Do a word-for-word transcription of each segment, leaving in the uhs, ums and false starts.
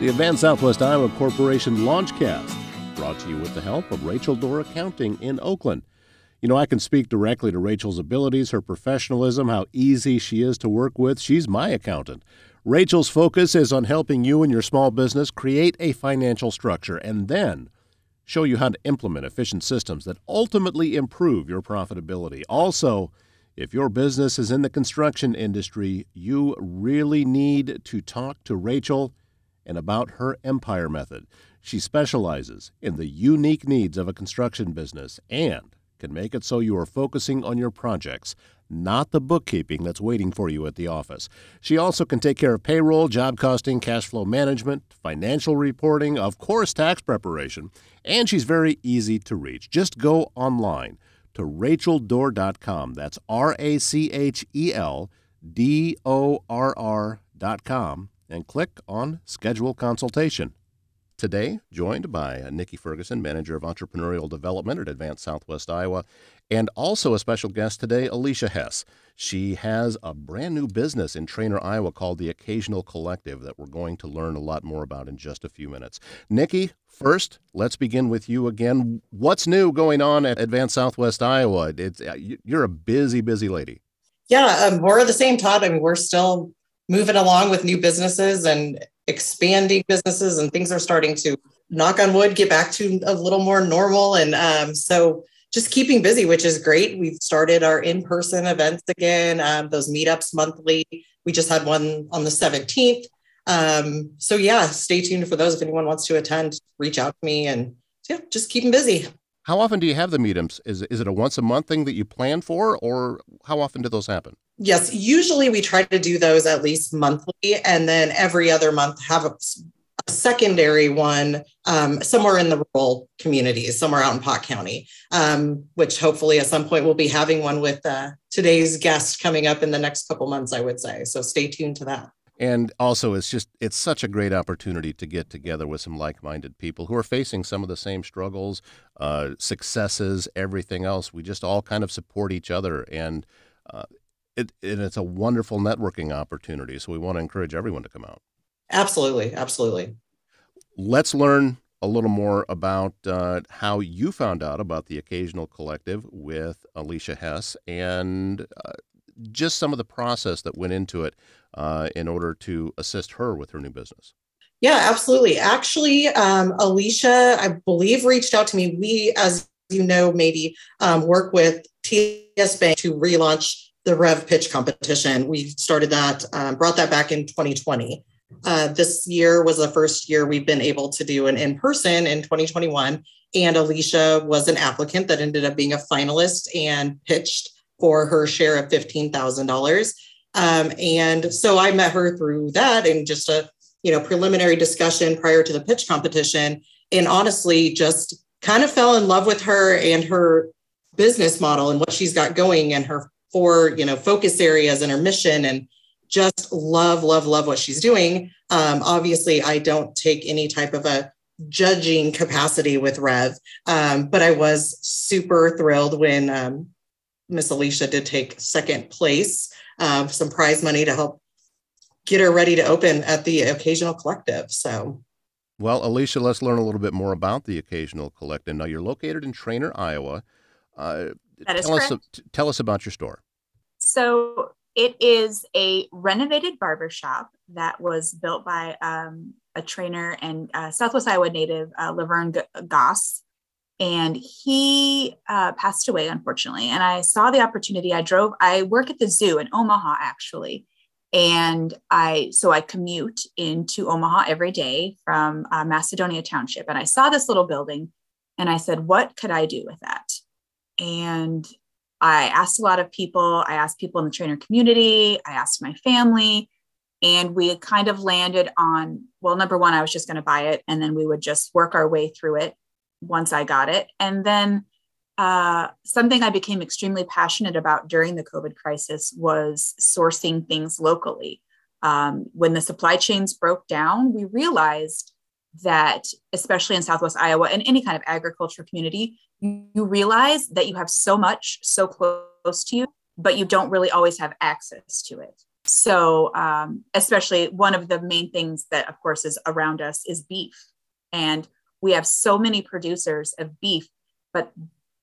the Advanced Southwest Iowa Corporation Launchcast, brought to you with the help of Rachel Dorr Accounting in Oakland. You know, I can speak directly to Rachel's abilities, her professionalism, how easy she is to work with. She's my accountant. Rachel's focus is on helping you and your small business create a financial structure and then show you how to implement efficient systems that ultimately improve your profitability. Also, if your business is in the construction industry, you really need to talk to Rachel and about her Empire Method. She specializes in the unique needs of a construction business and can make it so you are focusing on your projects, not the bookkeeping that's waiting for you at the office. She also can take care of payroll, job costing, cash flow management, financial reporting, of course, tax preparation, and she's very easy to reach. Just go online to Rachel Dorr dot com. That's R A C H E L D O R R dot com and click on Schedule Consultation. Today, joined by Nikki Ferguson, Manager of Entrepreneurial Development at Advanced Southwest Iowa, and also a special guest today, Alysia Hess. She has a brand new business in Treynor, Iowa called The Occasional Collective that we're going to learn a lot more about in just a few minutes. Nikki, first, let's begin with you again. What's new going on at Advanced Southwest Iowa? It's, you're a busy, busy lady. Yeah, um, more of the same, Todd. I mean, we're still moving along with new businesses and expanding businesses, and things are starting to, knock on wood, get back to a little more normal. And um, so just keeping busy, which is great. We've started our in-person events again, um, those meetups monthly. We just had one on the seventeenth. Um, so yeah, stay tuned for those. If anyone wants to attend, reach out to me, and yeah, just keeping busy. How often do you have the meetups? Is, is it a once a month thing that you plan for, or how often do those happen? Yes, usually we try to do those at least monthly, and then every other month have a, a secondary one um, somewhere in the rural communities, somewhere out in Pott County, um, which hopefully at some point we'll be having one with uh, today's guest coming up in the next couple months, I would say. So stay tuned to that. And also, it's just, it's such a great opportunity to get together with some like-minded people who are facing some of the same struggles, uh, successes, everything else. We just all kind of support each other, and uh, it, and it's a wonderful networking opportunity. So we want to encourage everyone to come out. Absolutely. Absolutely. Let's learn a little more about uh, how you found out about The Occasional Collective with Alysia Hess, and uh, just some of the process that went into it uh, in order to assist her with her new business. Yeah, absolutely. Actually, um, Alysia, I believe, reached out to me. We, as you know, maybe um, work with T S Bank to relaunch the Rev Pitch Competition. We started that, um, brought that back in twenty twenty. Uh, this year was the first year we've been able to do an in-person in twenty twenty-one. And Alysia was an applicant that ended up being a finalist and pitched for her share of fifteen thousand dollars. Um, and so I met her through that and just a, you know, preliminary discussion prior to the pitch competition. And honestly, just kind of fell in love with her and her business model and what she's got going and her four, you know, focus areas and her mission, and just love, love, love what she's doing. Um, obviously, I don't take any type of a judging capacity with Rev, um, but I was super thrilled when um, Miss Alysia did take second place, um, some prize money to help get her ready to open at The Occasional Collective. So, well, Alysia, let's learn a little bit more about The Occasional Collective. Now, you're located in Treynor, Iowa. Uh, that is correct. Tell us, tell us about your store. So it is a renovated barbershop that was built by um, a Treynor and uh, Southwest Iowa native, uh, Laverne G Goss. And he uh, passed away, unfortunately. And I saw the opportunity. I drove, I work at the zoo in Omaha, actually. And I, so I commute into Omaha every day from uh, Macedonia Township. And I saw this little building and I said, what could I do with that? And I asked a lot of people. I asked people in the Treynor community. I asked my family. And we kind of landed on, well, number one, I was just going to buy it. And then we would just work our way through it once I got it. And then uh, something I became extremely passionate about during the COVID crisis was sourcing things locally. Um, when the supply chains broke down, we realized that, especially in Southwest Iowa and any kind of agriculture community, you, you realize that you have so much so close to you, but you don't really always have access to it. So um, especially one of the main things that, of course, is around us is beef. And we have so many producers of beef, but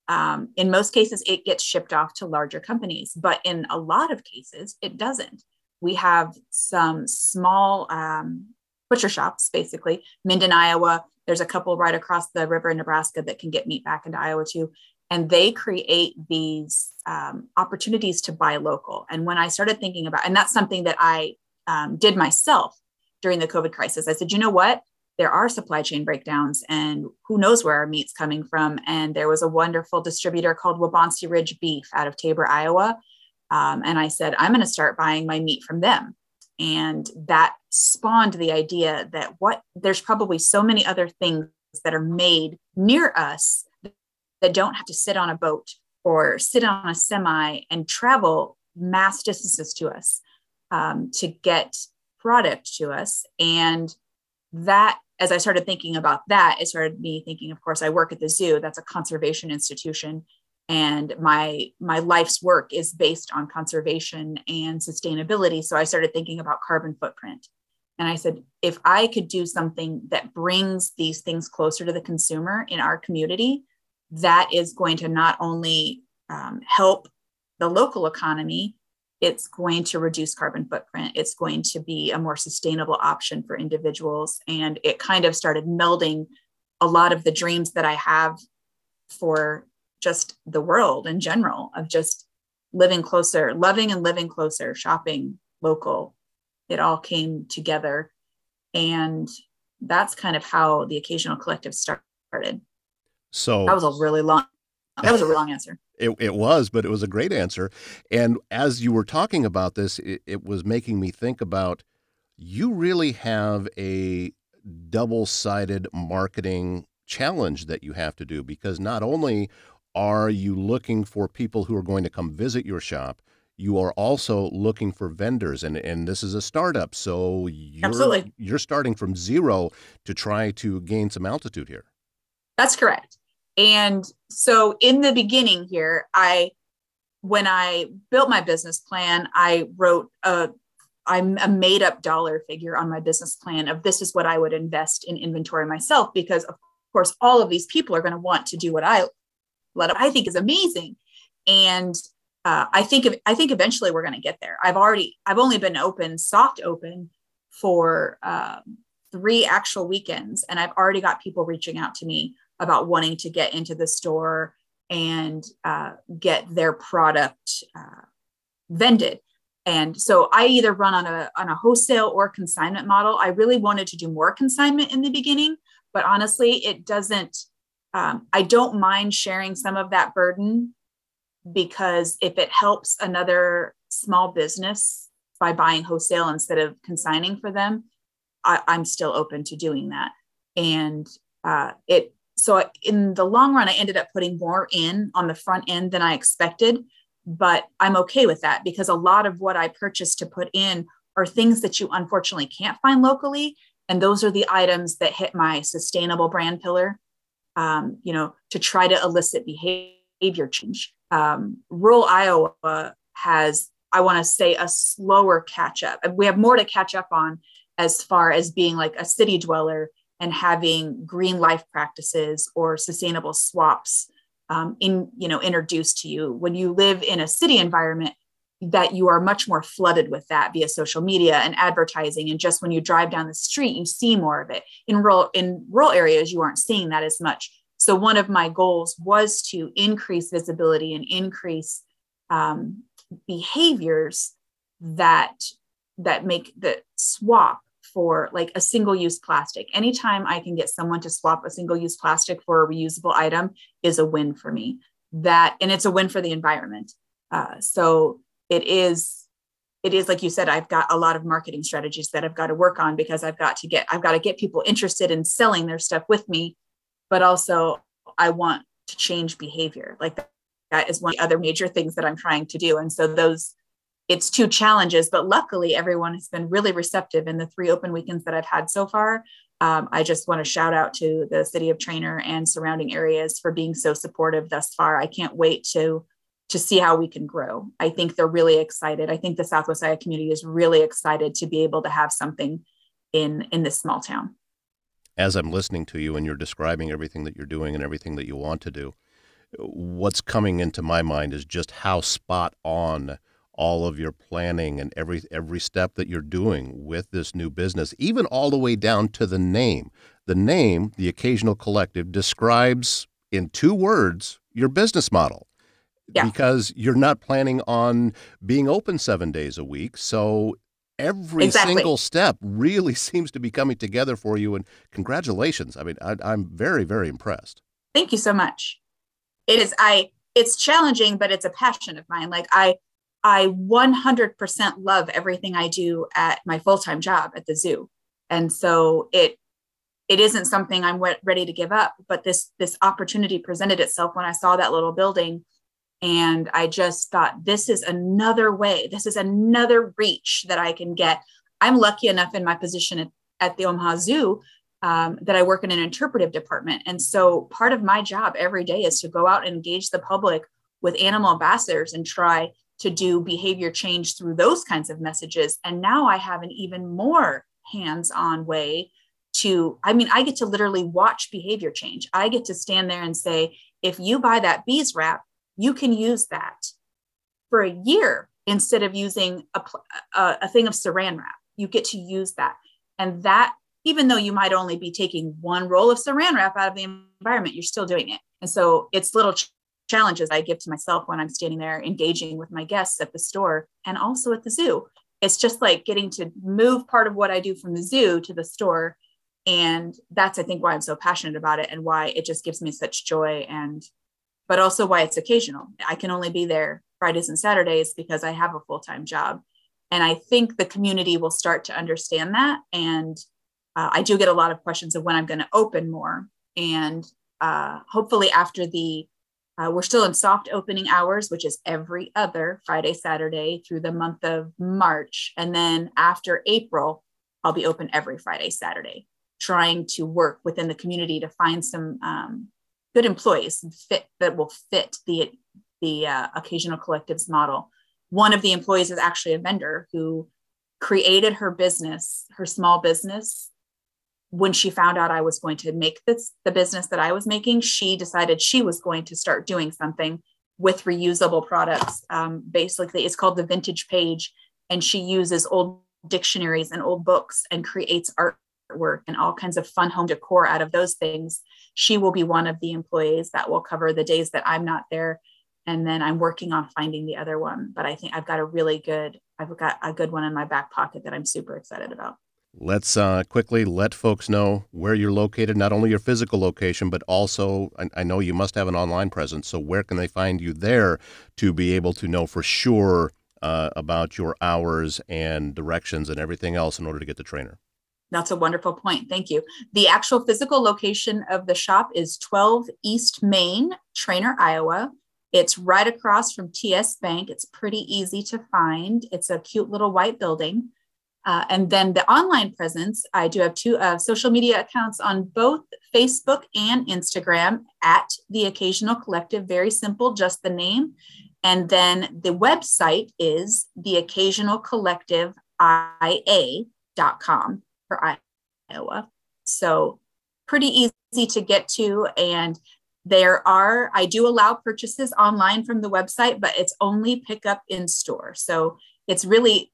um, in most cases, it gets shipped off to larger companies. But in a lot of cases, it doesn't. We have some small um, butcher shops, basically, Minden, Iowa. There's a couple right across the river in Nebraska that can get meat back into Iowa too. And they create these um, opportunities to buy local. And when I started thinking about, and that's something that I um, did myself during the COVID crisis, I said, you know what? There are supply chain breakdowns and who knows where our meat's coming from. And there was a wonderful distributor called Waubonsee Ridge Beef out of Tabor, Iowa. Um, and I said, I'm going to start buying my meat from them. And that spawned the idea that what there's probably so many other things that are made near us that don't have to sit on a boat or sit on a semi and travel mass distances to us um, to get product to us. And that, as I started thinking about that, it started me thinking, of course, I work at the zoo. That's a conservation institution. And my my life's work is based on conservation and sustainability. So I started thinking about carbon footprint. And I said, if I could do something that brings these things closer to the consumer in our community, that is going to not only um, help the local economy, it's going to reduce carbon footprint. It's going to be a more sustainable option for individuals. And it kind of started melding a lot of the dreams that I have for just the world in general of just living closer, loving and living closer, shopping local. It all came together. And that's kind of how the Occasional Collective started. So that was a really long, that was a really long answer. It it was, but it was a great answer. And as you were talking about this, it, it was making me think about, you really have a double-sided marketing challenge that you have to do, because not only are you looking for people who are going to come visit your shop, you are also looking for vendors. And, and this is a startup, so you're, Absolutely. You're starting from zero to try to gain some altitude here. That's correct. And so in the beginning here, I, when I built my business plan, I wrote a, I'm a made up dollar figure on my business plan of this is what I would invest in inventory myself, because of course, all of these people are going to want to do what I, what I think is amazing. And uh, I think, if, I think eventually we're going to get there. I've already, I've only been open, soft open for um, three actual weekends. And I've already got people reaching out to me about wanting to get into the store and uh, get their product uh, vended. And so I either run on a on a wholesale or consignment model. I really wanted to do more consignment in the beginning, but honestly, it doesn't, um, I don't mind sharing some of that burden, because if it helps another small business by buying wholesale instead of consigning for them, I, I'm still open to doing that. And uh, it, So in the long run, I ended up putting more in on the front end than I expected, but I'm okay with that, because a lot of what I purchased to put in are things that you unfortunately can't find locally. And those are the items that hit my sustainable brand pillar, um, you know, to try to elicit behavior change. Um, rural Iowa has, I want to say, a slower catch up. We have more to catch up on as far as being like a city dweller and having green life practices or sustainable swaps um, in, you know, introduced to you. When you live in a city environment, that you are much more flooded with that via social media and advertising. And just when you drive down the street, you see more of it. In rural, in rural areas, you aren't seeing that as much. So one of my goals was to increase visibility and increase um, behaviors that, that make the swap for like a single-use plastic. Anytime I can get someone to swap a single-use plastic for a reusable item is a win for me. That, and it's a win for the environment. Uh, so it is, it is like you said, I've got a lot of marketing strategies that I've got to work on, because I've got to get, I've got to get people interested in selling their stuff with me, but also I want to change behavior. Like that, that is one of the other major things that I'm trying to do. And so those, it's two challenges, but luckily everyone has been really receptive in the three open weekends that I've had so far. Um, I just want to shout out to the city of Trainer and surrounding areas for being so supportive thus far. I can't wait to to see how we can grow. I think they're really excited. I think the Southwest Iowa community is really excited to be able to have something in, in this small town. As I'm listening to you and you're describing everything that you're doing and everything that you want to do, what's coming into my mind is just how spot on all of your planning and every every step that you're doing with this new business, even all the way down to the name. The name, The Occasional Collective, describes in two words your business model. Yeah. Because you're not planning on being open seven days a week. So every exactly. single step really seems to be coming together for you. And congratulations. I mean, I, I'm very, very impressed. Thank you so much. It is, I, it's challenging, but it's a passion of mine. Like I, I one hundred percent love everything I do at my full-time job at the zoo. And so it, it isn't something I'm ready to give up, but this, this opportunity presented itself when I saw that little building. And I just thought, this is another way. This is another reach that I can get. I'm lucky enough in my position at, at the Omaha Zoo um, that I work in an interpretive department. And so part of my job every day is to go out and engage the public with animal ambassadors and try to do behavior change through those kinds of messages. And now I have an even more hands-on way to, I mean, I get to literally watch behavior change. I get to stand there and say, if you buy that bees wrap, you can use that for a year instead of using a, a, a thing of saran wrap. You get to use that. And that, even though you might only be taking one roll of saran wrap out of the environment, you're still doing it. And so it's little ch- challenges I give to myself when I'm standing there engaging with my guests at the store and also at the zoo. It's just like getting to move part of what I do from the zoo to the store. And that's, I think, why I'm so passionate about it and why it just gives me such joy, and but also why it's occasional. I can only be there Fridays and Saturdays because I have a full-time job. And I think the community will start to understand that. And uh, I do get a lot of questions of when I'm going to open more. And uh, hopefully after the, uh, we're still in soft opening hours, which is every other Friday, Saturday through the month of March. And then after April, I'll be open every Friday, Saturday, trying to work within the community to find some um, good employees fit that will fit the the uh, Occasional Collectives model. One of the employees is actually a vendor who created her business, her small business. When she found out I was going to make this the business that I was making, she decided she was going to start doing something with reusable products. Um, basically, it's called the Vintage Page, and she uses old dictionaries and old books and creates art. Work and all kinds of fun home decor out of those things. She will be one of the employees that will cover the days that I'm not there. And then I'm working on finding the other one. But I think I've got a really good, I've got a good one in my back pocket that I'm super excited about. Let's uh, quickly let folks know where you're located, not only your physical location, but also, I, I know you must have an online presence. So where can they find you there to be able to know for sure uh, about your hours and directions and everything else in order to get the trainer? That's a wonderful point. Thank you. The actual physical location of the shop is twelve East Main, Trainer, Iowa. It's right across from T S Bank. It's pretty easy to find. It's a cute little white building. Uh, and then the online presence, I do have two uh, social media accounts on both Facebook and Instagram at The Occasional Collective. Very simple, just the name. And then the website is the occasional collective I A dot com. For Iowa. So pretty easy to get to. And there are, I do allow purchases online from the website, but it's only pickup in store. So it's really,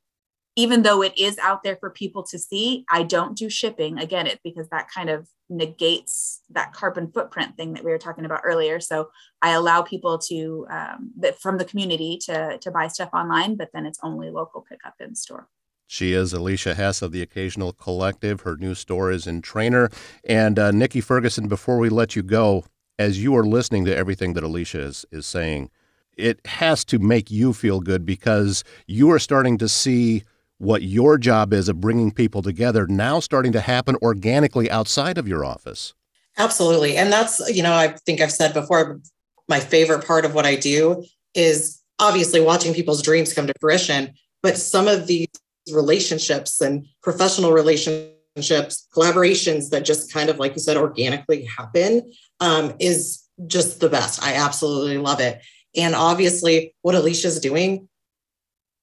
even though it is out there for people to see, I don't do shipping. Again, it because that kind of negates that carbon footprint thing that we were talking about earlier. So I allow people to, um, from the community to, to buy stuff online, but then it's only local pickup in store. She is Alysia Hess of The Occasional Collective. Her new store is in Trainer. And uh, Nikki Ferguson, before we let you go, as you are listening to everything that Alysia is, is saying, it has to make you feel good because you are starting to see what your job is of bringing people together now starting to happen organically outside of your office. Absolutely. And that's, you know, I think I've said before, my favorite part of what I do is obviously watching people's dreams come to fruition, but some of these relationships and professional relationships, collaborations that just kind of, like you said, organically happen um, is just the best. I absolutely love it. And obviously what Alicia's doing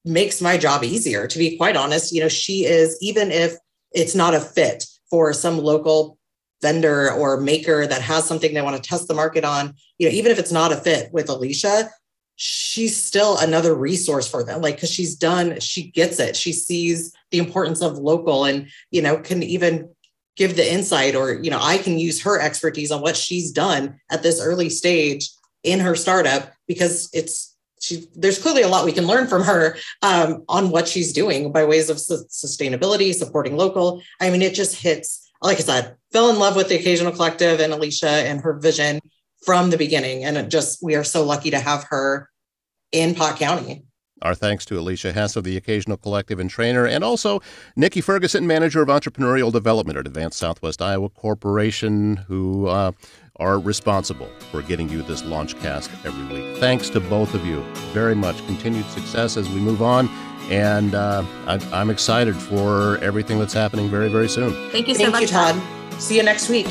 makes my job easier, to be quite honest. You know, she is, even if it's not a fit for some local vendor or maker that has something they want to test the market on, you know, even if it's not a fit with Elysia, she's still another resource for them. Like, cause she's done, she gets it. She sees the importance of local and, you know, can even give the insight, or, you know, I can use her expertise on what she's done at this early stage in her startup, because it's, she, there's clearly a lot we can learn from her um, on what she's doing by ways of su- sustainability, supporting local. I mean, it just hits, like I said, fell in love with the Occasional Collective and Elysia and her vision from the beginning. And it just, we are so lucky to have her in Pott County. Our thanks to Alysia Hess of the Occasional Collective and Trainer, and also Nikki Ferguson, Manager of Entrepreneurial Development at Advanced Southwest Iowa Corporation, who uh, are responsible for getting you this Launchcast every week. Thanks to both of you very much. Continued success as we move on, and uh, I, I'm excited for everything that's happening very, very soon. Thank you so Thank much, you, Todd. Todd. See you next week.